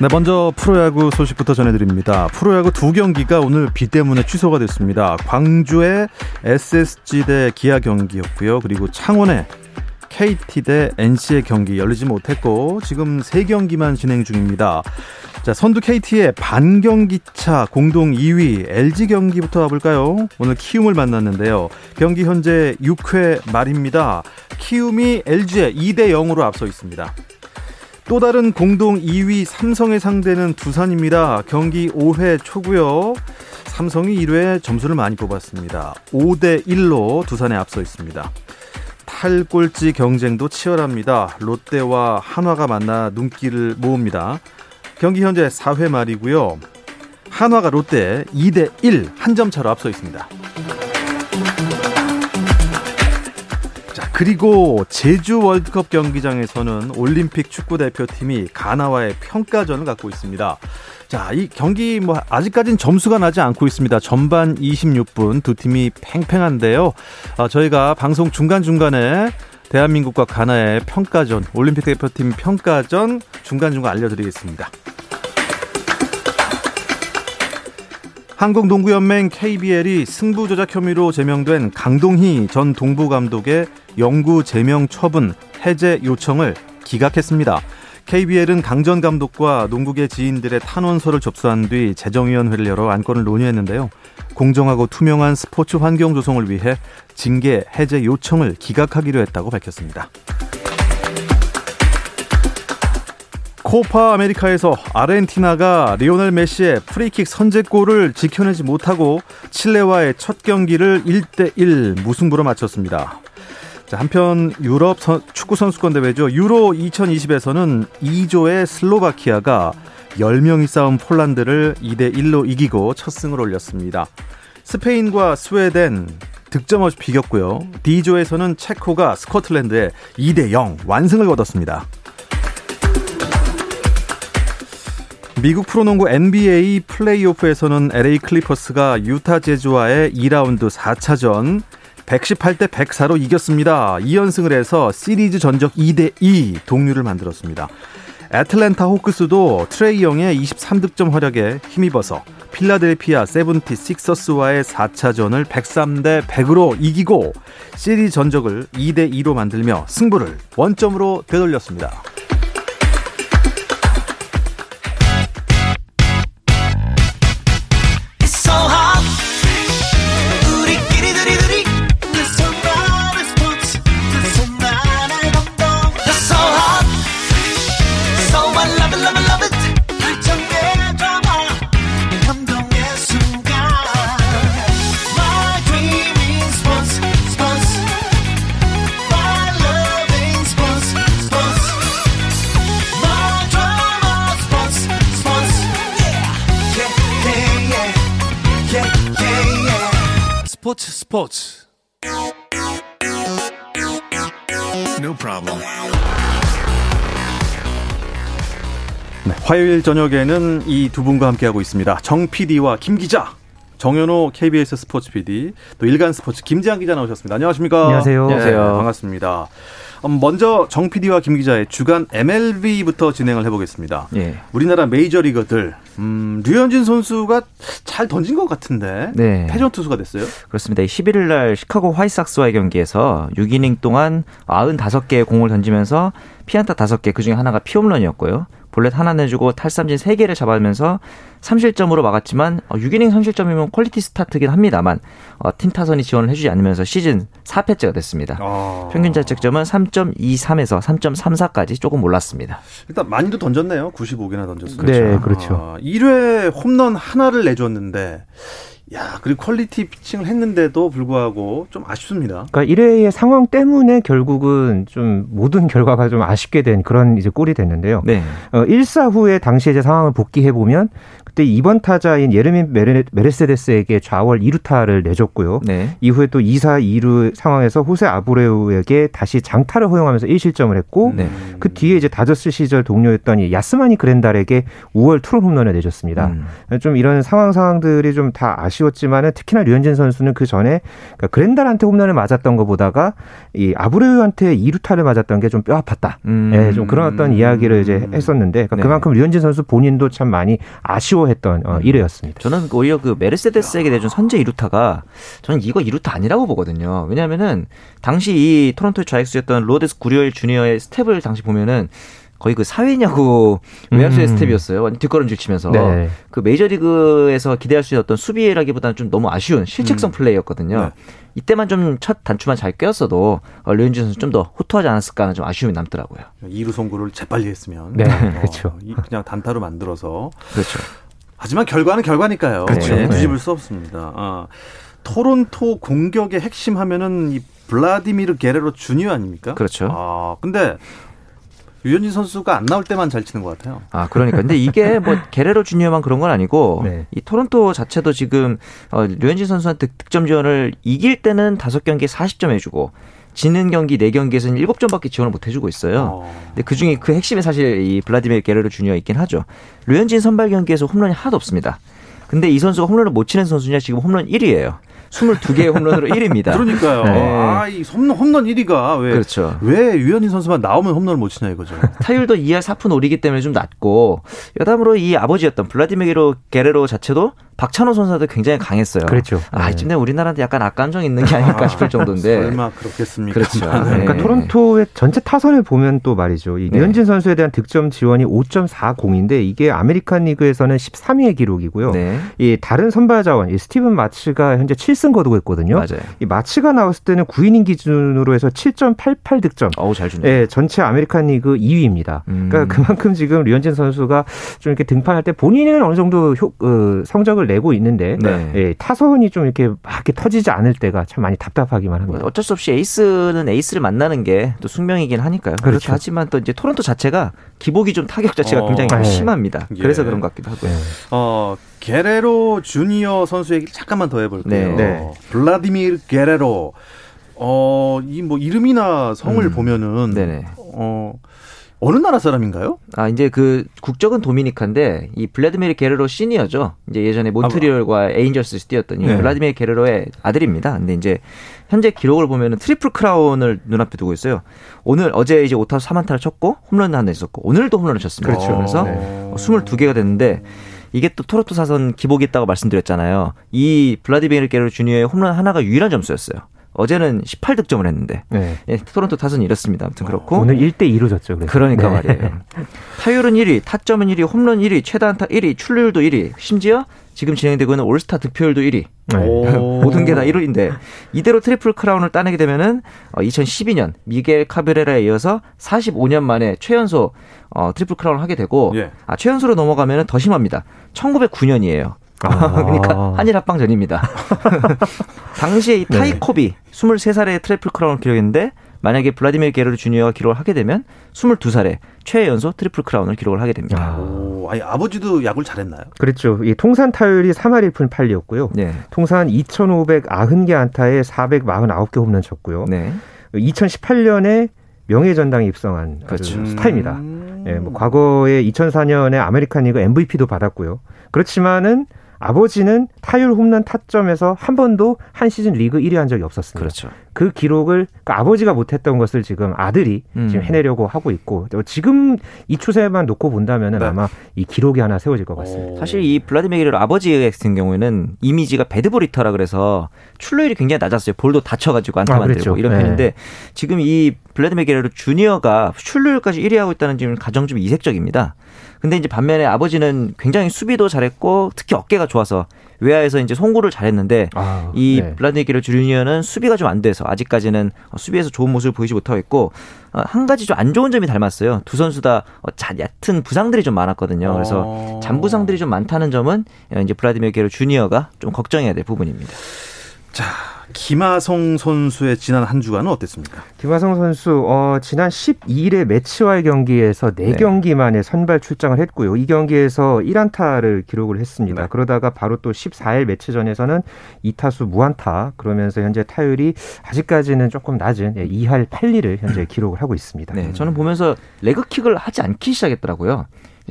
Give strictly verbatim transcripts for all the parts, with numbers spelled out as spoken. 네, 먼저 프로야구 소식부터 전해드립니다. 프로야구 두 경기가 오늘 비 때문에 취소가 됐습니다. 광주의 에스에스지 대 기아 경기였고요. 그리고 창원의 케이티 대 엔씨의 경기 열리지 못했고 지금 세 경기만 진행 중입니다. 자, 선두 케이티의 반경기차 공동 이 위 엘지 경기부터 와볼까요? 오늘 키움을 만났는데요. 경기 현재 육 회 말입니다. 키움이 엘지에 이 대 영으로 앞서 있습니다. 또 다른 공동 이 위 삼성의 상대는 두산입니다. 경기 오 회 초고요. 삼성이 일 회 점수를 많이 뽑았습니다. 오 대 일로 두산에 앞서 있습니다. 탈꼴찌 경쟁도 치열합니다. 롯데와 한화가 만나 눈길을 모읍니다. 경기 현재 사 회 말이고요. 한화가 롯데에 이 대 일 한 점 차로 앞서 있습니다. 자, 그리고 제주 월드컵 경기장에서는 올림픽 축구대표팀이 가나와의 평가전을 갖고 있습니다. 자, 이 경기 뭐 아직까지는 점수가 나지 않고 있습니다. 전반 이십육 분 두 팀이 팽팽한데요. 아, 저희가 방송 중간중간에 대한민국과 가나의 평가전, 올림픽 대표팀 평가전 중간중간 알려드리겠습니다. 한국농구연맹 케이비엘이 승부조작 혐의로 제명된 강동희 전 동부 감독의 영구 제명 처분 해제 요청을 기각했습니다. 케이비엘은 강 전 감독과 농구계 지인들의 탄원서를 접수한 뒤 재정위원회를 열어 안건을 논의했는데요. 공정하고 투명한 스포츠 환경 조성을 위해 징계 해제 요청을 기각하기로 했다고 밝혔습니다. 코파 아메리카에서 아르헨티나가 리오넬 메시의 프리킥 선제골을 지켜내지 못하고 칠레와의 첫 경기를 일 대 일 무승부로 마쳤습니다. 자, 한편 유럽 선, 축구 선수권 대회죠. 유로 이천이십에서는 이 조의 슬로바키아가 열 명이 싸운 폴란드를 이 대 일로 이기고 첫 승을 올렸습니다. 스페인과 스웨덴 득점 없이 비겼고요. D조에서는 체코가 스코틀랜드에 이 대 영 완승을 거뒀습니다. 미국 프로농구 엔비에이 플레이오프에서는 엘에이 클리퍼스가 유타 재즈와의 이 라운드 사 차전 백십팔 대 백사로 이겼습니다. 이 연승을 해서 시리즈 전적 이 대 이 동률을 만들었습니다. 애틀랜타 호크스도 트레이 영의 이십삼 득점 활약에 힘입어서 필라델피아 세븐티식서스와의 사 차전을 백삼 대 백으로 이기고 시리즈 전적을 이 대 이로 만들며 승부를 원점으로 되돌렸습니다. 스포츠 스포츠 no problem. 네, 화요일 저녁에는 이 두 분과 함께하고 있습니다. 정 피디와 김 기자, 정현호 케이비에스 스포츠 피디, 또 일간 스포츠 김재한 기자 나오셨습니다. 안녕하십니까? 안녕하세요. 안녕하세요. 네, 반갑습니다. 먼저 정 피디와 김 기자의 주간 엠엘비부터 진행을 해보겠습니다. 예. 우리나라 메이저리거들 음, 류현진 선수가 잘 던진 것 같은데 네. 패전 투수가 됐어요? 그렇습니다. 십일 일 날 시카고 화이트삭스와의 경기에서 육 이닝 동안 구십오 개의 공을 던지면서 피안타 다섯 개, 그중에 하나가 피홈런이었고요. 볼넷 하나 내주고 탈삼진 세 개를 잡으면서 삼 실점으로 막았지만 육 이닝 삼 실점이면 퀄리티 스타트긴 합니다만 팀 타선이 지원을 해주지 않으면서 시즌 사 패째가 됐습니다. 아... 평균 자책점은 삼 점 이삼에서 삼 점 삼사까지 조금 올랐습니다. 일단 많이도 던졌네요. 구십오 개나 던졌습니다. 네, 그렇죠. 아, 일 회 홈런 하나를 내줬는데 야, 그리고 퀄리티 피칭을 했는데도 불구하고 좀 아쉽습니다. 그러니까 일 회의 상황 때문에 결국은 좀 모든 결과가 좀 아쉽게 된 그런 이제 골이 됐는데요. 네. 어, 일 사 후에 당시에 이제 상황을 복귀해 보면 그때 이 번 타자인 예르민 메레, 메레세데스에게 좌월 이 루타를 내줬고요. 네. 이후에 또 이 사 이 루 상황에서 호세 아브레우에게 다시 장타를 허용하면서 일 실점을 했고 네. 그 뒤에 이제 다저스 시절 동료였던 이 야스마니 그렌달에게 오월 투런 홈런을 내줬습니다. 음. 좀 이런 상황 상황들이 좀 다 아쉬웠 지만은 특히나 류현진 선수는 그 전에 그러니까 그렌달한테 홈런을 맞았던 것보다가 이 아브레우한테 이 루타를 맞았던 게 좀 뼈 아팠다. 음. 네, 좀 그런 어떤 이야기를 이제 했었는데 그러니까 네. 그만큼 류현진 선수 본인도 참 많이 아쉬워했던 어, 일회였습니다. 저는 오히려 그 메르세데스에게 내준 선제 이 루타가 저는 이거 이 루타 아니라고 보거든요. 왜냐하면은 당시 이 토론토의 좌익수였던 로데스 구리엘 주니어의 스텝을 당시 보면은. 거의 그 사회냐고 외야수의 음. 스텝이었어요. 뒷걸음질 치면서. 네. 그 메이저리그에서 기대할 수 있는 어떤 수비라기보다는 좀 너무 아쉬운 실책성 음. 플레이였거든요. 네. 이때만 좀 첫 단추만 잘 꿰었어도 류현진 선수 좀 더 호투하지 않았을까 하는 좀 아쉬움이 남더라고요. 이루 송구를 재빨리 했으면. 네, 어, 그렇죠. 그냥 단타로 만들어서. 그렇죠. 하지만 결과는 결과니까요. 그렇죠. 네. 뒤집을 수 없습니다. 아, 토론토 공격의 핵심 하면은 이 블라디미르 게레로 주니어 아닙니까? 그렇죠. 아, 근데 류현진 선수가 안 나올 때만 잘 치는 것 같아요. 아, 그러니까. 근데 이게 뭐 게레로 주니어만 그런 건 아니고 네. 이 토론토 자체도 지금 어, 류현진 선수한테 득점 지원을 이길 때는 다섯 경기에 사십 점 해주고 지는 경기 네 경기에서는 일곱 점밖에 지원을 못 해주고 있어요. 어. 근데 그중에 그 핵심에 사실 이 블라디미르 게레로 주니어 있긴 하죠. 류현진 선발 경기에서 홈런이 하나도 없습니다. 근데 이 선수가 홈런을 못 치는 선수냐 지금 홈런 일 위예요. 스물두 개의 홈런으로 일 위입니다. 그러니까요. 네. 아, 이 홈런, 홈런 일 위가 왜, 그렇죠. 왜 유현진 선수만 나오면 홈런을 못 치냐 이거죠. 타율도 이 할 사 푼 오 리이기 때문에 좀 낮고 여담으로 이 아버지였던 블라디미르 게레로 자체도 박찬호 선수도 굉장히 강했어요. 그렇죠. 아, 이쯤 되면 우리나라한테 약간 악감정이 있는 게 아닐까 싶을 정도인데. 설마 그렇겠습니까? 그렇죠. 네. 그러니까 토론토의 전체 타선을 보면 또 말이죠. 이 류현진 네. 선수에 대한 득점 지원이 오 점 사공인데 이게 아메리칸 리그에서는 십삼 위의 기록이고요. 네. 이 다른 선발 자원, 이 스티븐 마츠가 현재 칠 승 거두고 있거든요. 맞아요. 이 마츠가 나왔을 때는 구 이닝 기준으로 해서 칠 점 팔팔 득점. 어우, 잘 주네요. 네, 전체 아메리칸 리그 이 위입니다. 음. 그러니까 그만큼 지금 류현진 선수가 좀 이렇게 등판할 때 본인은 어느 정도 효, 어, 성적을 내고 있는데 네. 예, 타선이 좀 이렇게 막 이렇게 터지지 않을 때가 참 많이 답답하기만 합니다. 어쩔 수 없이 에이스는 에이스를 만나는 게 또 숙명이긴 하니까요. 그렇죠. 그렇죠. 하지만 또 이제 토론토 자체가 기복이 좀 타격 자체가 어, 굉장히 네. 심합니다. 예. 그래서 그런 것 같기도 하고요. 네. 어, 게레로 주니어 선수 얘기 잠깐만 더 해볼게요. 네. 네. 블라디미르 게레로 어, 이 뭐 이름이나 성을 음. 보면은 네네. 어. 어느 나라 사람인가요? 아, 이제 그 국적은 도미니카인데 이 블라디미르 게레로 시니어죠. 이제 예전에 몬트리올과 에인절스 뛰었던 이 네. 블라디미르 게레로의 아들입니다. 근데 이제 현재 기록을 보면은 트리플 크라운을 눈앞에 두고 있어요. 오늘 어제 이제 오 타수 사 안타를 쳤고 홈런도 하나 있었고 오늘도 홈런을 쳤습니다. 그렇죠. 그래서 네. 스물두 개가 됐는데 이게 또 토론토 사선 기복이 있다고 말씀드렸잖아요. 이 블라디미르 게레로 주니어의 홈런 하나가 유일한 점수였어요. 어제는 십팔 득점을 했는데 네. 예, 토론토 타선이 이렇습니다. 아무튼 그렇고 오늘 일 대 이로 졌죠. 그래서. 그러니까 네. 말이에요. 타율은 일 위, 타점은 일 위, 홈런 일 위, 최다안타 일 위, 출루율도 일 위, 심지어 지금 진행되고 있는 올스타 득표율도 일 위. 모든 게 다 일 위인데 이대로 트리플 크라운을 따내게 되면은 이천십이 년 미겔 카브레라에 이어서 사십오 년 만에 최연소 어, 트리플 크라운을 하게 되고 예. 아, 최연소로 넘어가면은 더 심합니다. 천구백구 년이에요. 아. 그러니까 한일 합방 전입니다. 당시에 이 타이코비 스물세 살에 트리플 크라운을 기록했는데 만약에 블라디미르 게레로 주니어가 기록을 하게 되면 스물두 살에 최연소 트리플 크라운을 기록을 하게 됩니다. 아. 오, 아니, 아버지도 야구를 잘했나요? 그렇죠. 이 통산 타율이 삼 할 일 푼 팔 리였고요. 네. 통산 이천오백구십 개 안타에 사백사십구 개 홈런 쳤고요. 네. 이천십팔 년에 명예전당에 입성한 그렇죠. 아주 스타입니다. 음. 예, 뭐 과거에 이천사 년에 아메리칸 리그 엠브이피도 받았고요. 그렇지만은 아버지는 타율 홈런 타점에서 한 번도 한 시즌 리그 일 위 한 적이 없었습니다. 그렇죠. 그 기록을 그러니까 아버지가 못했던 것을 지금 아들이 음. 지금 해내려고 하고 있고 지금 이 추세만 놓고 본다면 네. 아마 이 기록이 하나 세워질 것 같습니다. 오. 사실 이 블라디미르 게레로 아버지 같은 경우에는 이미지가 배드볼리터라 그래서 출루율이 굉장히 낮았어요. 볼도 다쳐가지고 안타 만들고 아, 그렇죠. 이런 편인데 네. 지금 이 블라디미르 게레로 주니어가 출루율까지 일 위 하고 있다는 지금 가정 좀 이색적입니다. 근데 이제 반면에 아버지는 굉장히 수비도 잘했고 특히 어깨가 좋아서 외야에서 이제 송구를 잘했는데 아, 이 네. 블라디미르 게레로 주니어는 수비가 좀 안 돼서 아직까지는 수비에서 좋은 모습을 보이지 못하고 있고 한 가지 좀 안 좋은 점이 닮았어요. 두 선수 다 얕은 부상들이 좀 많았거든요. 그래서 잔부상들이 좀 많다는 점은 이제 블라디미르 게레로 주니어가 좀 걱정해야 될 부분입니다. 자, 김하성 선수의 지난 한 주간은 어땠습니까? 김하성 선수 어, 지난 십이 일의 매치와의 경기에서 네 경기만에 선발 출장을 했고요. 이 경기에서 일 안타를 기록을 했습니다. 네. 그러다가 바로 또 십사 일 매치전에서는 이 타수 무안타 그러면서 현재 타율이 아직까지는 조금 낮은 이 할 팔 리를 현재 기록을 하고 있습니다. 네, 저는 보면서 레그킥을 하지 않기 시작했더라고요.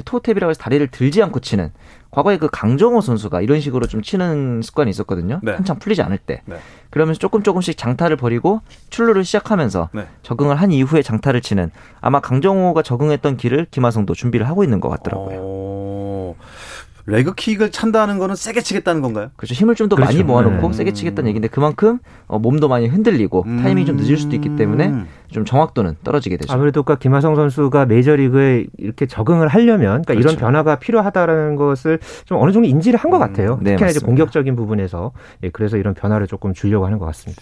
토어탭이라고 해서 다리를 들지 않고 치는 과거에 그 강정호 선수가 이런 식으로 좀 치는 습관이 있었거든요. 네. 한창 풀리지 않을 때. 네. 그러면서 조금 조금씩 장타를 버리고 출루를 시작하면서 네. 적응을 한 이후에 장타를 치는 아마 강정호가 적응했던 길을 김하성도 준비를 하고 있는 것 같더라고요. 오... 레그킥을 찬다는 거는 세게 치겠다는 건가요? 그렇죠. 힘을 좀 더 그렇죠. 많이 모아놓고 네. 세게 치겠다는 얘기인데 그만큼 몸도 많이 흔들리고 음... 타이밍이 좀 늦을 수도 있기 때문에 좀 정확도는 떨어지게 되죠. 아무래도 그러니까 김하성 선수가 메이저리그에 이렇게 적응을 하려면 그러니까 그렇죠. 이런 변화가 필요하다는 것을 좀 어느 정도 인지를 한 것 같아요. 음, 네, 특히나 맞습니다. 이제 공격적인 부분에서 예, 그래서 이런 변화를 조금 주려고 하는 것 같습니다.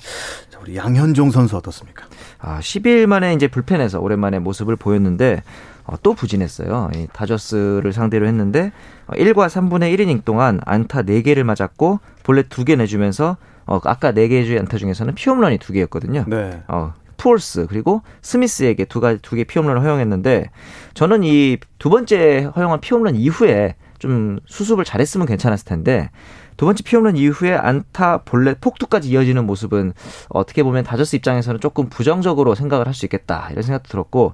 자, 우리 양현종 선수 어떻습니까? 아, 십이 일 만에 이제 불펜에서 오랜만에 모습을 보였는데 어, 또 부진했어요. 이 다저스를 상대로 했는데 어, 일과 삼분의 일 이닝 동안 안타 네 개를 맞았고 볼넷 두 개 내주면서 어, 아까 네 개의 안타 중에서는 피홈런이 두 개였거든요. 네. 어, 푸올스 그리고 스미스에게 두 가지 두 개 피홈런을 허용했는데 저는 이 두 번째 허용한 피홈런 이후에 좀 수습을 잘했으면 괜찮았을 텐데 두 번째 피홈런 이후에 안타 볼넷 폭투까지 이어지는 모습은 어떻게 보면 다저스 입장에서는 조금 부정적으로 생각을 할 수 있겠다 이런 생각도 들었고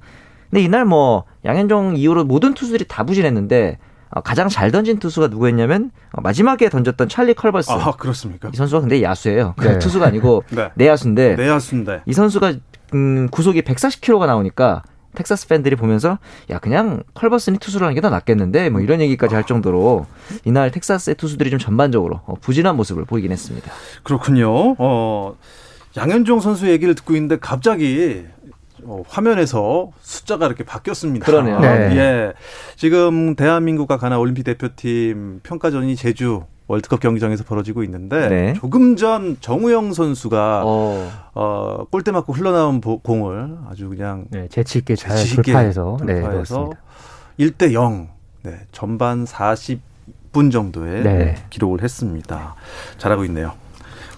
근데 이날 뭐 양현종 이후로 모든 투수들이 다 부진했는데 가장 잘 던진 투수가 누구였냐면 마지막에 던졌던 찰리 컬버스. 아, 그렇습니까? 이 선수가 근데 야수예요. 네. 투수가 아니고 네. 내야수인데. 내야수인데. 이 선수가 음, 구속이 백사십 킬로미터가 나오니까 텍사스 팬들이 보면서 야 그냥 컬버슨이 투수를 하는 게 더 낫겠는데 뭐 이런 얘기까지 할 정도로 이날 텍사스의 투수들이 좀 전반적으로 부진한 모습을 보이긴 했습니다. 그렇군요. 어, 양현종 선수 얘기를 듣고 있는데 갑자기 어, 화면에서 숫자가 이렇게 바뀌었습니다. 그러네요. 네. 예, 지금 대한민국과 가나 올림픽 대표팀 평가전이 제주 월드컵 경기장에서 벌어지고 있는데 네. 조금 전 정우영 선수가 어. 어, 골대 맞고 흘러나온 보, 공을 아주 그냥 네, 재치 있게 잘 재치 있게 돌파해서, 돌파해서 네, 일 대 영 네, 전반 사십 분 정도에 네. 기록을 했습니다. 잘하고 있네요.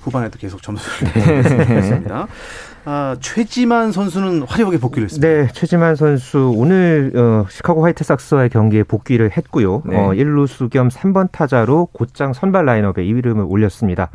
후반에도 계속 점수를 했습니다. 아, 최지만 선수는 화려하게 복귀를 했습니다. 네, 최지만 선수 오늘 어, 시카고 화이트삭스와의 경기에 복귀를 했고요. 네. 어, 일 루수 겸 삼 번 타자로 곧장 선발 라인업에 이름을 올렸습니다.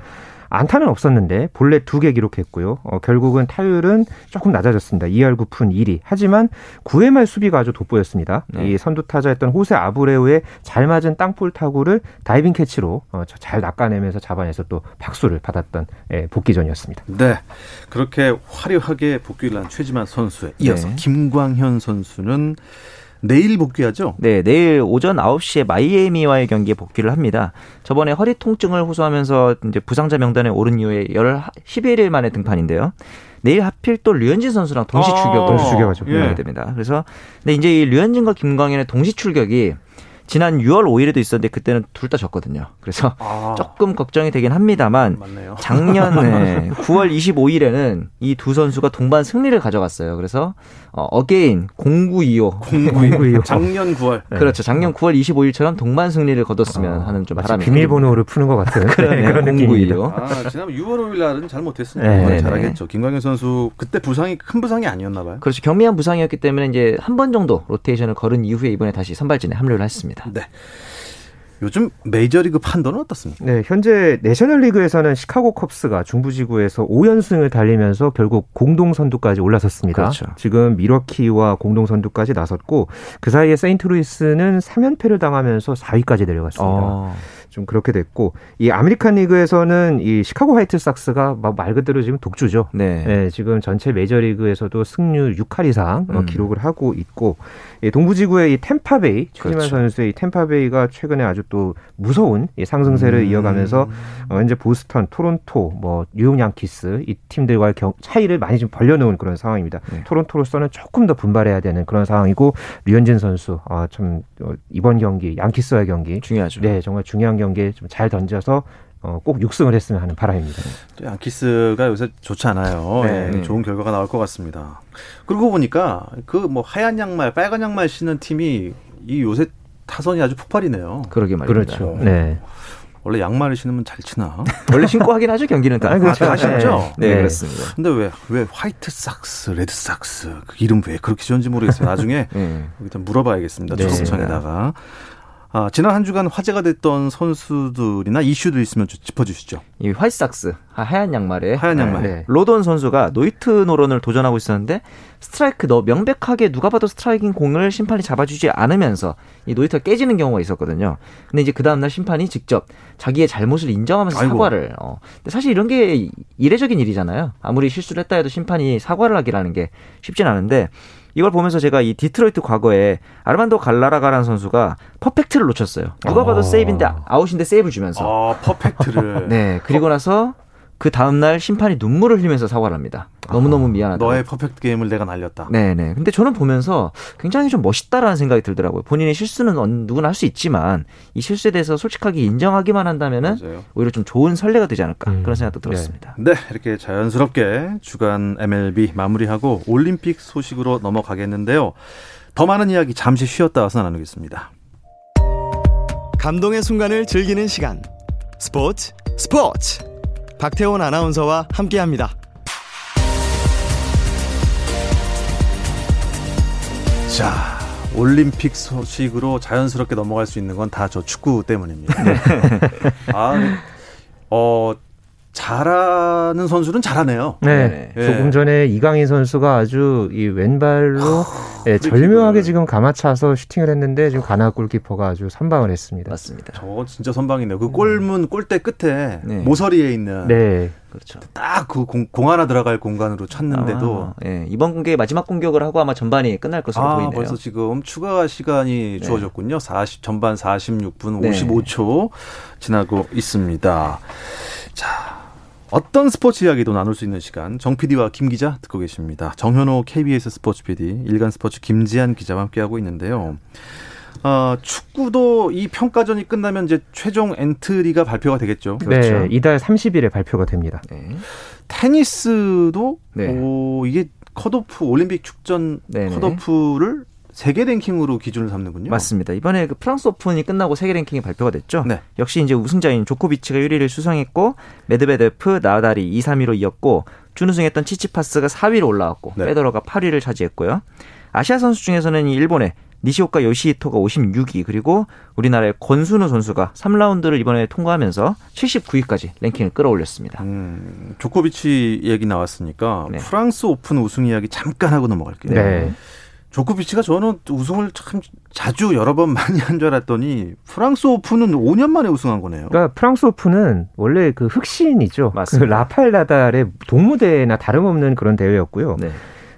안타는 없었는데 볼넷 두 개 기록했고요. 어, 결국은 타율은 조금 낮아졌습니다. 이 할 구 푼 일 리. 하지만 구 회 말 수비가 아주 돋보였습니다. 네. 이 선두 타자였던 호세 아브레우의 잘 맞은 땅볼 타구를 다이빙 캐치로 어, 잘 낚아내면서 잡아내서 또 박수를 받았던 예, 복귀전이었습니다. 네, 그렇게 화려하게 복귀를 한 최지만 선수에 이어서 네. 김광현 선수는 내일 복귀하죠? 네, 내일 오전 아홉 시에 마이애미와의 경기에 복귀를 합니다. 저번에 허리 통증을 호소하면서 이제 부상자 명단에 오른 이후에 십일 일 만에 등판인데요. 내일 하필 또 류현진 선수랑 동시 출격, 동시 출격하죠. 예. 됩니다. 그래서 근데 이제 이 류현진과 김광현의 동시 출격이 지난 유월 오일에도 있었는데 그때는 둘 다 졌거든요. 그래서 아. 조금 걱정이 되긴 합니다만 맞네요. 작년에 구월 이십오일에는 이 두 선수가 동반 승리를 가져갔어요. 그래서 어, 어게인 공구이오 공구이오 작년 구월 네. 그렇죠. 작년 구월 이십오일처럼 동반 승리를 거뒀으면 아. 하는 좀 바람이 비밀번호를 푸는 것 같은 그런, 네, 그런 공구이오 아, 지난 유월 오일 날은 잘 못했으니까 네. 잘하겠죠. 김광현 선수 그때 부상이 큰 부상이 아니었나 봐요. 그렇죠. 경미한 부상이었기 때문에 이제 한 번 정도 로테이션을 걸은 이후에 이번에 다시 선발진에 합류를 했습니다. 네. 요즘 메이저리그 판도는 어떻습니까? 네, 현재 내셔널리그에서는 시카고 컵스가 중부지구에서 오 연승을 달리면서 결국 공동선두까지 올라섰습니다. 그렇죠. 지금 밀워키와 공동선두까지 나섰고 그 사이에 세인트루이스는 삼 연패를 당하면서 사 위까지 내려갔습니다. 아. 좀 그렇게 됐고 이 아메리칸 리그에서는 이 시카고 화이트삭스가 말 그대로 지금 독주죠. 네. 네, 지금 전체 메이저리그에서도 승률 육 할 이상 음. 기록을 하고 있고 예, 동부지구의 이 템파베이 최지만 그렇죠. 선수의 이 템파베이가 최근에 아주 또 무서운 상승세를 음. 이어가면서 어, 이제 보스턴, 토론토, 뭐 뉴욕 양키스 이 팀들과의 경, 차이를 많이 좀 벌려놓은 그런 상황입니다. 네. 토론토로서는 조금 더 분발해야 되는 그런 상황이고 류현진 선수 아, 참 이번 경기 양키스와의 경기 중요하죠. 네, 정말 중요한 경기에 좀 잘 던져서. 어, 꼭 육승을 했으면 하는 바람입니다. 또 양키스가 요새 좋지 않아요. 네. 네, 좋은 결과가 나올 것 같습니다. 그러고 보니까 그 뭐 하얀 양말, 빨간 양말 신는 팀이 이 요새 타선이 아주 폭발이네요. 그러게 말입니다. 그렇죠. 네. 원래 양말을 신으면 잘 치나? 원래 신고 하긴 하죠. 경기는 다. 아, 그렇죠. 아, 신죠. 네. 네, 그렇습니다. 근데 왜, 왜 화이트 삭스, 레드 삭스 그 이름 왜 그렇게 지었는지 모르겠어요. 나중에 네. 일단 물어봐야겠습니다. 네. 초록창에다가. 아, 지난 한 주간 화제가 됐던 선수들이나 이슈도 있으면 짚어주시죠. 이 화이트삭스, 하얀 양말에 하얀 양말. 네. 로돈 선수가 노이트노런을 도전하고 있었는데 스트라이크 너 명백하게 누가 봐도 스트라이크인 공을 심판이 잡아주지 않으면서 이 노이트가 깨지는 경우가 있었거든요. 근데 이제 그 다음날 심판이 직접 자기의 잘못을 인정하면서 아이고. 사과를. 어. 근데 사실 이런 게 이례적인 일이잖아요. 아무리 실수를 했다 해도 심판이 사과를 하기라는 게 쉽진 않은데. 이걸 보면서 제가 이 디트로이트 과거에 아르만도 갈라라가라는 선수가 퍼펙트를 놓쳤어요. 누가 봐도 아. 세이브인데 아웃인데 세이브 주면서. 아, 퍼펙트를. 네, 그리고 나서 그 다음날 심판이 눈물을 흘리면서 사과를 합니다. 너무너무 미안하다. 너의 퍼펙트 게임을 내가 날렸다. 네네. 근데 저는 보면서 굉장히 좀 멋있다라는 생각이 들더라고요. 본인의 실수는 누구나 할 수 있지만 이 실수에 대해서 솔직하게 인정하기만 한다면은 맞아요. 오히려 좀 좋은 선례가 되지 않을까 음. 그런 생각도 들었습니다. 네. 네. 이렇게 자연스럽게 주간 엠엘비 마무리하고 올림픽 소식으로 넘어가겠는데요. 더 많은 이야기 잠시 쉬었다 와서 나누겠습니다. 감동의 순간을 즐기는 시간. 스포츠 스포츠. 박태원 아나운서와 함께합니다. 자, 올림픽 소식으로 자연스럽게 넘어갈 수 있는 건 다 저 축구 때문입니다. 네. 아, 어, 잘하는 선수는 잘하네요. 네. 네. 조금 전에 이강인 선수가 아주 이 왼발로 네, 절묘하게 지금 감아차서 슈팅을 했는데 지금 가나 골키퍼가 아주 선방을 했습니다. 맞습니다. 저거 진짜 선방이네요. 그 골문 골대 끝에 네. 모서리에 있는. 네. 그렇죠. 딱 그 공 하나 들어갈 공간으로 찼는데도. 아, 예. 이번 공격의 마지막 공격을 하고 아마 전반이 끝날 것으로 아, 보이네요. 벌써 지금 추가 시간이 네. 주어졌군요. 사십, 전반 사십육 분 네. 오십오 초 지나고 있습니다. 자, 어떤 스포츠 이야기도 나눌 수 있는 시간. 정 피디와 김 기자 듣고 계십니다. 정현호 케이비에스 스포츠 피디, 일간 스포츠 김재한 기자와 함께하고 있는데요. 어, 축구도 이 평가전이 끝나면 이제 최종 엔트리가 발표가 되겠죠. 그렇죠. 네, 이달 삼십 일에 발표가 됩니다. 네. 테니스도 네. 오, 이게 컷오프 올림픽 축전 네네. 컷오프를 세계 랭킹으로 기준을 삼는군요. 맞습니다. 이번에 그 프랑스 오픈이 끝나고 세계 랭킹이 발표가 됐죠. 네. 역시 이제 우승자인 조코비치가 일 위를 수상했고 메드베드프, 나달이 이, 삼 위로 이었고 준우승했던 치치파스가 사 위로 올라왔고 네. 페더러가 팔 위를 차지했고요. 아시아 선수 중에서는 일본의 니시오카 요시히토가 오십육 위 그리고 우리나라의 권순우 선수가 삼 라운드를 이번에 통과하면서 칠십구 위까지 랭킹을 끌어올렸습니다. 음, 조코비치 얘기 나왔으니까 네. 프랑스 오픈 우승 이야기 잠깐 하고 넘어갈게요. 네. 조코비치가 저는 우승을 참 자주 여러 번 많이 한 줄 알았더니 프랑스 오픈은 오 년 만에 우승한 거네요. 그러니까 프랑스 오픈은 원래 그 흑신이죠. 맞습니다. 그 라팔 나달의 동무대나 다름없는 그런 대회였고요. 네.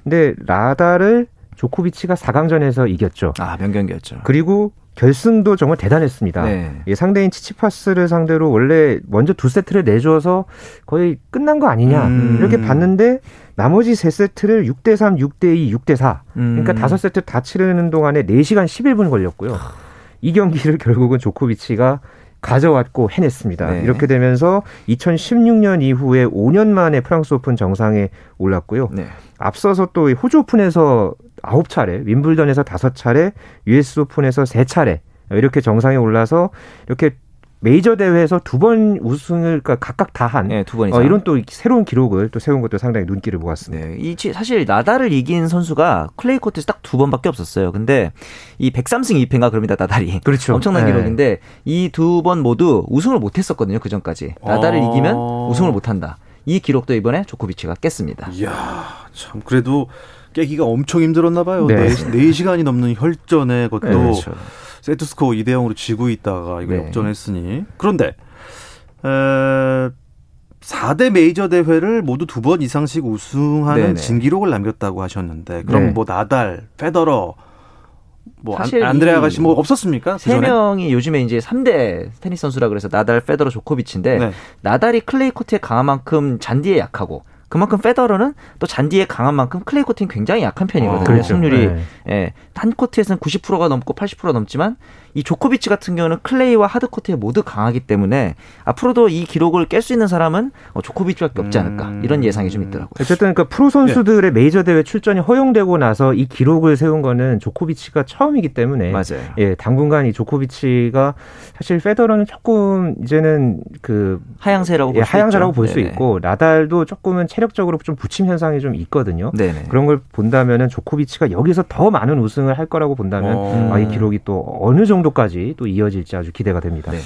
근데 나달을 조코비치가 사 강전에서 이겼죠. 아, 명경기였죠. 그리고 결승도 정말 대단했습니다. 네. 예, 상대인 치치파스를 상대로 원래 먼저 두 세트를 내줘서 거의 끝난 거 아니냐 음. 이렇게 봤는데 나머지 세 세트를 육 대 삼, 육 대 이, 육 대 사 음. 그러니까 다섯 세트 다 치르는 동안에 네 시간 십일 분 걸렸고요. 하. 이 경기를 결국은 조코비치가 가져왔고 해냈습니다. 네. 이렇게 되면서 이천십육 년 이후에 오 년 만에 프랑스 오픈 정상에 올랐고요. 네. 앞서서 또 호주 오픈에서 아홉 차례, 윈블던에서 다섯 차례, 유에스 오픈에서 세 차례 이렇게 정상에 올라서 이렇게 메이저 대회에서 두 번 우승을 그러니까 각각 다 한 네, 두 번 이상. 어, 이런 또 새로운 기록을 또 세운 것도 상당히 눈길을 모았습니다. 네, 이 사실 나달을 이긴 선수가 클레이 코트에서 딱 두 번밖에 없었어요. 근데 이 백삼 승 이 패인가 그럽니다. 나달이. 그렇죠. 엄청난 네. 기록인데 이 두 번 모두 우승을 못했었거든요. 그 전까지. 나달을 아... 이기면 우승을 못한다. 이 기록도 이번에 조코비치가 깼습니다. 이야, 참 그래도 깨기가 엄청 힘들었나 봐요. 네. 네 시간이 넘는 혈전의 것도. 네, 그렇죠. 세트스코어 이 대 영으로 지고 있다가 이거 네. 역전했으니. 그런데 에, 사 대 메이저 대회를 모두 두 번 이상씩 우승하는 네네. 진기록을 남겼다고 하셨는데 그럼 네. 뭐 나달, 페더러 뭐 안, 안드레아 가시 뭐 없었습니까? 세 그전에? 명이 요즘에 이제 삼 대 테니스 선수라 그래서 나달, 페더러, 조코비치인데 네. 나달이 클레이 코트에 강한 만큼 잔디에 약하고 그만큼 페더러는 또 잔디에 강한 만큼 클레이 코트는 굉장히 약한 편이거든요. 아, 그렇죠. 승률이 네. 예, 한 코트에서는 구십 퍼센트가 넘고 팔십 퍼센트가 넘지만 이 조코비치 같은 경우는 클레이와 하드 코트에 모두 강하기 때문에 앞으로도 이 기록을 깰 수 있는 사람은 조코비치밖에 없지 않을까 이런 예상이 좀 있더라고요. 어쨌든 그러니까 프로 선수들의 예. 메이저 대회 출전이 허용되고 나서 이 기록을 세운 거는 조코비치가 처음이기 때문에 맞아요. 예, 당분간 이 조코비치가 사실 페더러는 조금 이제는 그 하향세라고 볼 수 예, 하향세라고 볼 수 있고 나달도 조금은 체력적으로 좀 부침 현상이 좀 있거든요. 네네. 그런 걸 본다면은 조코비치가 여기서 더 많은 우승을 할 거라고 본다면 어... 아, 이 기록이 또 어느 정도까지 또 이어질지 아주 기대가 됩니다. 네.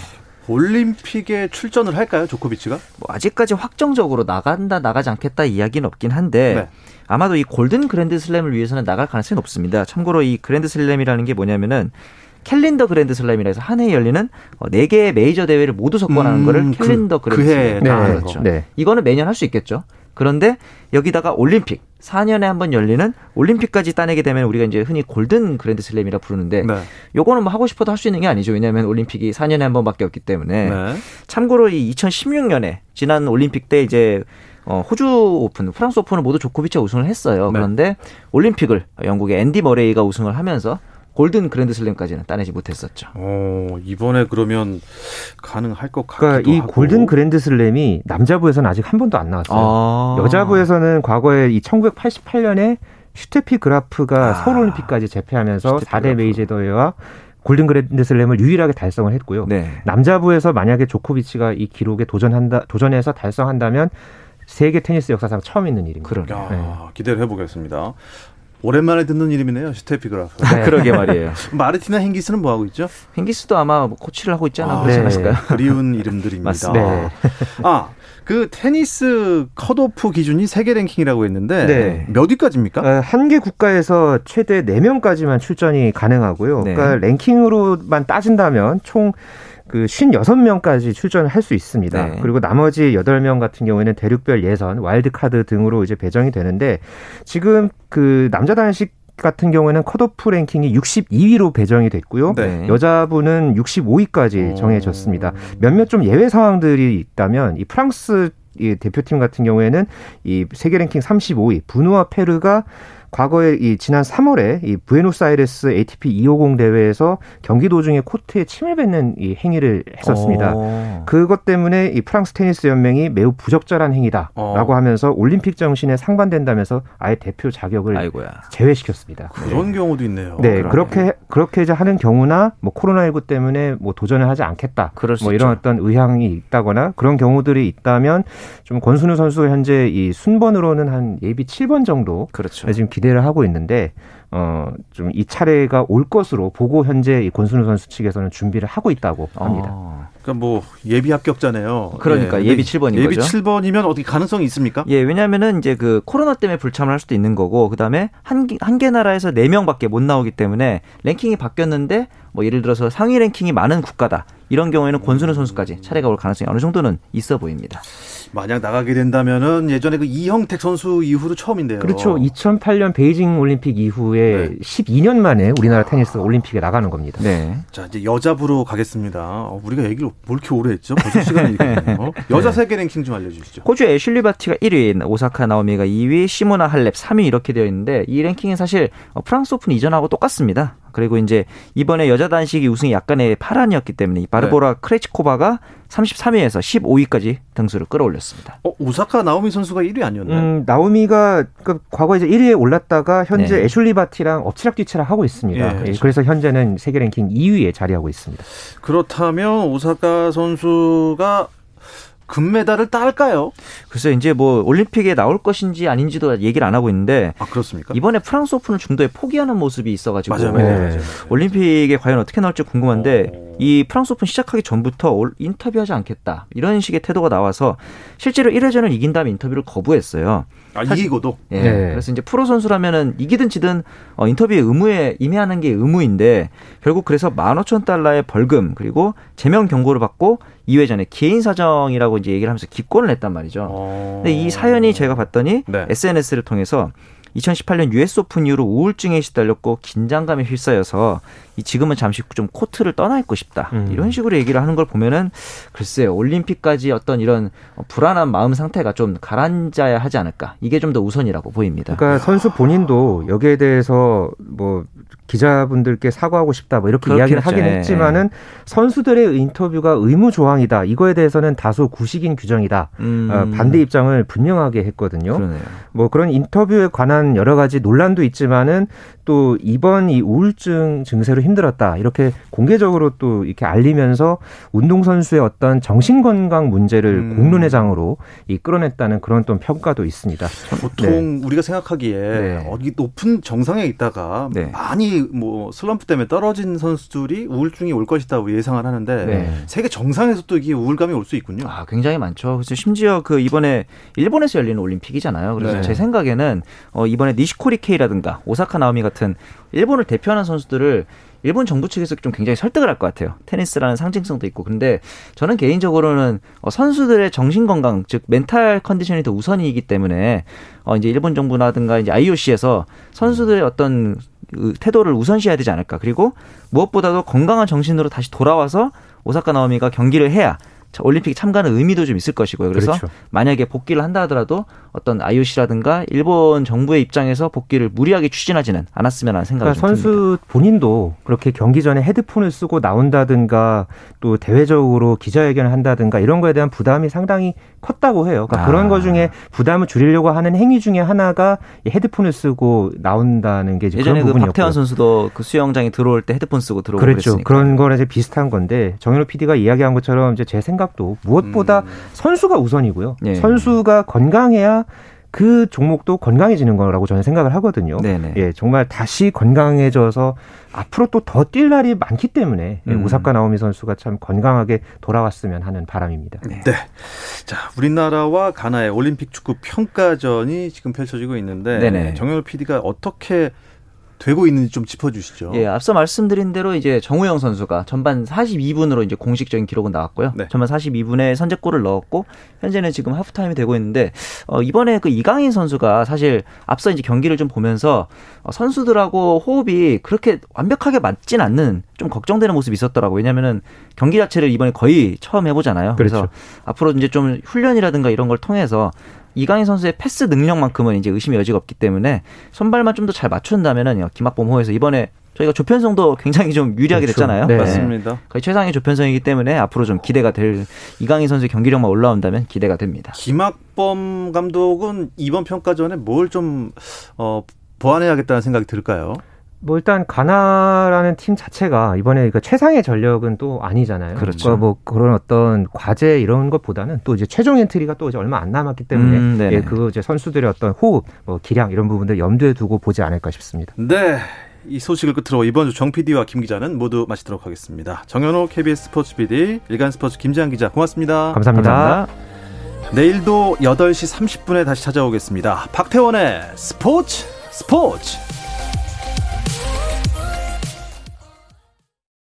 올림픽에 출전을 할까요, 조코비치가? 뭐 아직까지 확정적으로 나간다, 나가지 않겠다 이야기는 없긴 한데 네. 아마도 이 골든 그랜드슬램을 위해서는 나갈 가능성이 높습니다. 참고로 이 그랜드슬램이라는 게 뭐냐면은 캘린더 그랜드슬램이라 해서 한 해에 열리는 네 개의 메이저 대회를 모두 석권하는 음, 거를 캘린더 그, 그랜드슬램. 그 해에 네, 그렇죠. 네. 이거는 매년 할 수 있겠죠. 그런데 여기다가 올림픽, 사 년에 한 번 열리는 올림픽까지 따내게 되면 우리가 이제 흔히 골든 그랜드슬램이라 부르는데 네. 요거는 뭐 하고 싶어도 할 수 있는 게 아니죠. 왜냐하면 올림픽이 사 년에 한 번밖에 없기 때문에. 네. 참고로 이 이천십육 년에 지난 올림픽 때 이제 어, 호주 오픈, 프랑스 오픈을 모두 조코비치가 우승을 했어요. 네. 그런데 올림픽을 영국의 앤디 머레이가 우승을 하면서 골든 그랜드슬램까지는 따내지 못했었죠. 어, 이번에 그러면 가능할 것 같기도 그러니까 이 하고. 골든 그랜드슬램이 남자부에서는 아직 한 번도 안 나왔어요. 아. 여자부에서는 과거에 이 천구백팔십팔 년에 슈테피 그라프가 아. 서울올림픽까지 재패하면서 사 대 메이저 대회와 골든 그랜드슬램을 유일하게 달성을 했고요. 네. 남자부에서 만약에 조코비치가 이 기록에 도전한다, 도전해서 달성한다면 세계 테니스 역사상 처음 있는 일입니다. 그러네요. 네. 기대를 해보겠습니다. 오랜만에 듣는 이름이네요. 슈테피 그라프. 네. 그러게 말이에요. 마르티나 행기스는 뭐 하고 있죠? 행기스도 아마 뭐 코치를 하고 있지 않아 그러지 않았을까요? 그리운 이름들입니다. 맞습니다. 네. 아, 그 테니스 컷오프 기준이 세계 랭킹이라고 했는데 네. 몇 위까지입니까? 한 개 국가에서 최대 네 명까지만 출전이 가능하고요. 네. 그러니까 랭킹으로만 따진다면 총 그 오십육 명까지 출전을 할 수 있습니다. 네. 그리고 나머지 여덟 명 같은 경우에는 대륙별 예선, 와일드카드 등으로 이제 배정이 되는데 지금 그 남자 단식 같은 경우에는 컷오프 랭킹이 육십이 위로 배정이 됐고요. 네. 여자부는 육십오 위까지 정해졌습니다. 몇몇 좀 예외 상황들이 있다면 이 프랑스 이 대표팀 같은 경우에는 이 세계 랭킹 삼십오 위 분우와 페르가 과거에 이 지난 삼월에 이 부에노스아이레스 에이티피 이백오십 대회에서 경기 도중에 코트에 침을 뱉는 이 행위를 했었습니다. 오. 그것 때문에 이 프랑스 테니스 연맹이 매우 부적절한 행위다라고 어. 하면서 올림픽 정신에 상반된다면서 아예 대표 자격을 아이고야. 제외시켰습니다. 그런 네. 경우도 있네요. 네, 그러네. 그렇게 그렇게 이제 하는 경우나 뭐 코로나십구 때문에 뭐 도전을 하지 않겠다. 뭐 이런 어떤 의향이 있다거나 그런 경우들이 있다면 좀 권순우 선수가 현재 이 순번으로는 한 예비 칠 번 정도 그렇죠. 지금 기대를 하고 있는데 어, 좀 이 차례가 올 것으로 보고 현재 이 권순우 선수 측에서는 준비를 하고 있다고 합니다. 아, 그러니까 뭐 예비 합격자네요. 그러니까 예, 예비 칠 번인 예비 거죠. 예비 칠 번이면 어떻게 가능성이 있습니까? 예, 왜냐하면은 이제 그 코로나 때문에 불참을 할 수도 있는 거고 그다음에 한 한 개 나라에서 네 명밖에 못 나오기 때문에 랭킹이 바뀌었는데 뭐 예를 들어서 상위 랭킹이 많은 국가다. 이런 경우에는 권순우 선수까지 차례가 올 가능성이 어느 정도는 있어 보입니다. 만약 나가게 된다면은 예전에 그 이형택 선수 이후로 처음인데요. 그렇죠. 이천팔 년 베이징 올림픽 이후에 네. 십이 년 만에 우리나라 테니스가 올림픽에 나가는 겁니다. 네. 자, 이제 여자부로 가겠습니다. 우리가 얘기를 뭘 이렇게 오래 했죠? 벌써 시간이 있거든요. 여자 세계 랭킹 좀 알려주시죠. 호주의 애슐리 바티가 일 위, 오사카 나오미가 이 위, 시모나 할렙 삼 위 이렇게 되어 있는데 이 랭킹은 사실 프랑스 오픈 이전하고 똑같습니다. 그리고 이제 이번에 여자 단식이 우승이 약간의 파란이었기 때문에 이 바르보라 네. 크레치코바가 삼십삼 위에서 십오 위까지 등수를 끌어올렸습니다. 어, 오사카 나오미 선수가 일 위 아니었나요? 음, 나오미가 그러니까 과거에 이제 일 위에 올랐다가 현재 네. 애슐리 바티랑 엎치락뒤치락 하고 있습니다. 네, 그렇죠. 그래서 현재는 세계 랭킹 이 위에 자리하고 있습니다. 그렇다면 오사카 선수가 금메달을 딸까요? 글쎄 이제 뭐 올림픽에 나올 것인지 아닌지도 얘기를 안 하고 있는데 아 그렇습니까? 이번에 프랑스 오픈을 중도에 포기하는 모습이 있어가지고 맞아요, 맞아요, 맞아요, 맞아요. 올림픽에 과연 어떻게 나올지 궁금한데 오. 이 프랑스 오픈 시작하기 전부터 인터뷰하지 않겠다 이런 식의 태도가 나와서 실제로 일 회전을 이긴 다음에 인터뷰를 거부했어요. 아 사실, 이기고도? 예. 네. 그래서 이제 프로 선수라면은 이기든 지든 어, 인터뷰에 의무에 임해하는 게 의무인데 결국 그래서 만 오천 달러의 벌금 그리고 제명 경고를 받고 이 회전에 개인 사정이라고 이제 얘기를 하면서 기권을 했단 말이죠. 오. 근데 이 사연이 제가 봤더니 네. 에스엔에스를 통해서 이천십팔 년 유에스 오픈 이후로 우울증에 시달렸고 긴장감에 휩싸여서 이 지금은 잠시 좀 코트를 떠나 있고 싶다. 음. 이런 식으로 얘기를 하는 걸 보면은 글쎄요. 올림픽까지 어떤 이런 불안한 마음 상태가 좀 가라앉아야 하지 않을까. 이게 좀 더 우선이라고 보입니다. 그러니까 선수 본인도 여기에 대해서 뭐 기자분들께 사과하고 싶다. 뭐 이렇게 이야기를 하긴 네. 했지만은 선수들의 인터뷰가 의무 조항이다. 이거에 대해서는 다소 구식인 규정이다. 음. 어, 반대 입장을 분명하게 했거든요. 그러네요. 뭐 그런 인터뷰에 관한 여러 가지 논란도 있지만은 또 이번 이 우울증 증세로 힘들었다. 이렇게 공개적으로 또 이렇게 알리면서 운동선수의 어떤 정신건강 문제를 음. 공론회장으로 이 끌어냈다는 그런 또 평가도 있습니다. 보통 네. 우리가 생각하기에 네. 어, 높은 정상에 있다가 네. 많이 뭐 슬럼프 때문에 떨어진 선수들이 우울증이 올 것이다고 예상을 하는데 네. 세계 정상에서 또 이게 우울감이 올 수 있군요. 아, 굉장히 많죠. 그래서 심지어 그 이번에 일본에서 열리는 올림픽이잖아요. 그래서 네. 제 생각에는 어, 이번에 니시코리 케이라든가 오사카 나오미 같은 일본을 대표하는 선수들을 일본 정부 측에서 좀 굉장히 설득을 할 것 같아요. 테니스라는 상징성도 있고. 근데 저는 개인적으로는 선수들의 정신건강, 즉 멘탈 컨디션이 더 우선이기 때문에 어 이제 일본 정부라든가 이제 아이오씨에서 선수들의 어떤 그 태도를 우선시해야 되지 않을까. 그리고 무엇보다도 건강한 정신으로 다시 돌아와서 오사카 나오미가 경기를 해야 올림픽 참가는 의미도 좀 있을 것이고요. 그래서 그렇죠. 만약에 복귀를 한다 하더라도 어떤 아이오씨라든가 일본 정부의 입장에서 복귀를 무리하게 추진하지는 않았으면 하는 생각이 그러니까 선수 듭니다. 본인도 그렇게 경기 전에 헤드폰을 쓰고 나온다든가 또 대외적으로 기자회견을 한다든가 이런 거에 대한 부담이 상당히 컸다고 해요. 그러니까 아. 그런 거 중에 부담을 줄이려고 하는 행위 중에 하나가 헤드폰을 쓰고 나온다는 게 이제 예전에 그런 그 박태원 선수도 그 수영장에 들어올 때 헤드폰 쓰고 들어오고 그랬죠. 그랬으니까. 그런 거랑 이제 비슷한 건데 정현호 피디가 이야기한 것처럼 이제 제 생각 도 무엇보다 음. 선수가 우선이고요. 예. 선수가 건강해야 그 종목도 건강해지는 거라고 저는 생각을 하거든요. 네네. 예, 정말 다시 건강해져서 앞으로 또 더 뛸 날이 많기 때문에 음. 오사카 나오미 선수가 참 건강하게 돌아왔으면 하는 바람입니다. 네. 네. 자, 우리나라와 가나의 올림픽 축구 평가전이 지금 펼쳐지고 있는데 네네. 정현호 피디가 어떻게 되고 있는지 좀 짚어주시죠. 예, 앞서 말씀드린 대로 이제 정우영 선수가 전반 사십이 분으로 이제 공식적인 기록은 나왔고요. 네. 전반 사십이 분에 선제골을 넣었고 현재는 지금 하프타임이 되고 있는데 어, 이번에 그 이강인 선수가 사실 앞서 이제 경기를 좀 보면서 어, 선수들하고 호흡이 그렇게 완벽하게 맞진 않는 좀 걱정되는 모습이 있었더라고요. 왜냐하면은 경기 자체를 이번에 거의 처음 해보잖아요. 그렇죠. 그래서 앞으로 이제 좀 훈련이라든가 이런 걸 통해서 이강인 선수의 패스 능력만큼은 이제 의심의 여지가 없기 때문에 선발만 좀 더 잘 맞춘다면은 기막범 호에서 이번에 저희가 조편성도 굉장히 좀 유리하게 그렇죠. 됐잖아요. 네. 맞습니다. 거의 최상의 조편성이기 때문에 앞으로 좀 기대가 될 이강인 선수의 경기력만 올라온다면 기대가 됩니다. 김학범 감독은 이번 평가전에 뭘 좀 어, 보완해야겠다는 생각이 들까요? 뭐 일단 가나라는 팀 자체가 이번에 그러니까 최상의 전력은 또 아니잖아요. 그렇죠. 그러니까 뭐 그런 어떤 과제 이런 것보다는 또 이제 최종 엔트리가 또 이제 얼마 안 남았기 때문에 음, 예, 그 이제 선수들의 어떤 호흡, 뭐 기량 이런 부분들 염두에 두고 보지 않을까 싶습니다. 네, 이 소식을 끝으로 이번 주 정 피디와 김 기자는 모두 마치도록 하겠습니다. 정현호 케이비에스 스포츠 피디, 일간 스포츠 김재한 기자, 고맙습니다. 감사합니다. 감사합니다. 내일도 여덟 시 삼십 분에 다시 찾아오겠습니다. 박태원의 스포츠 스포츠.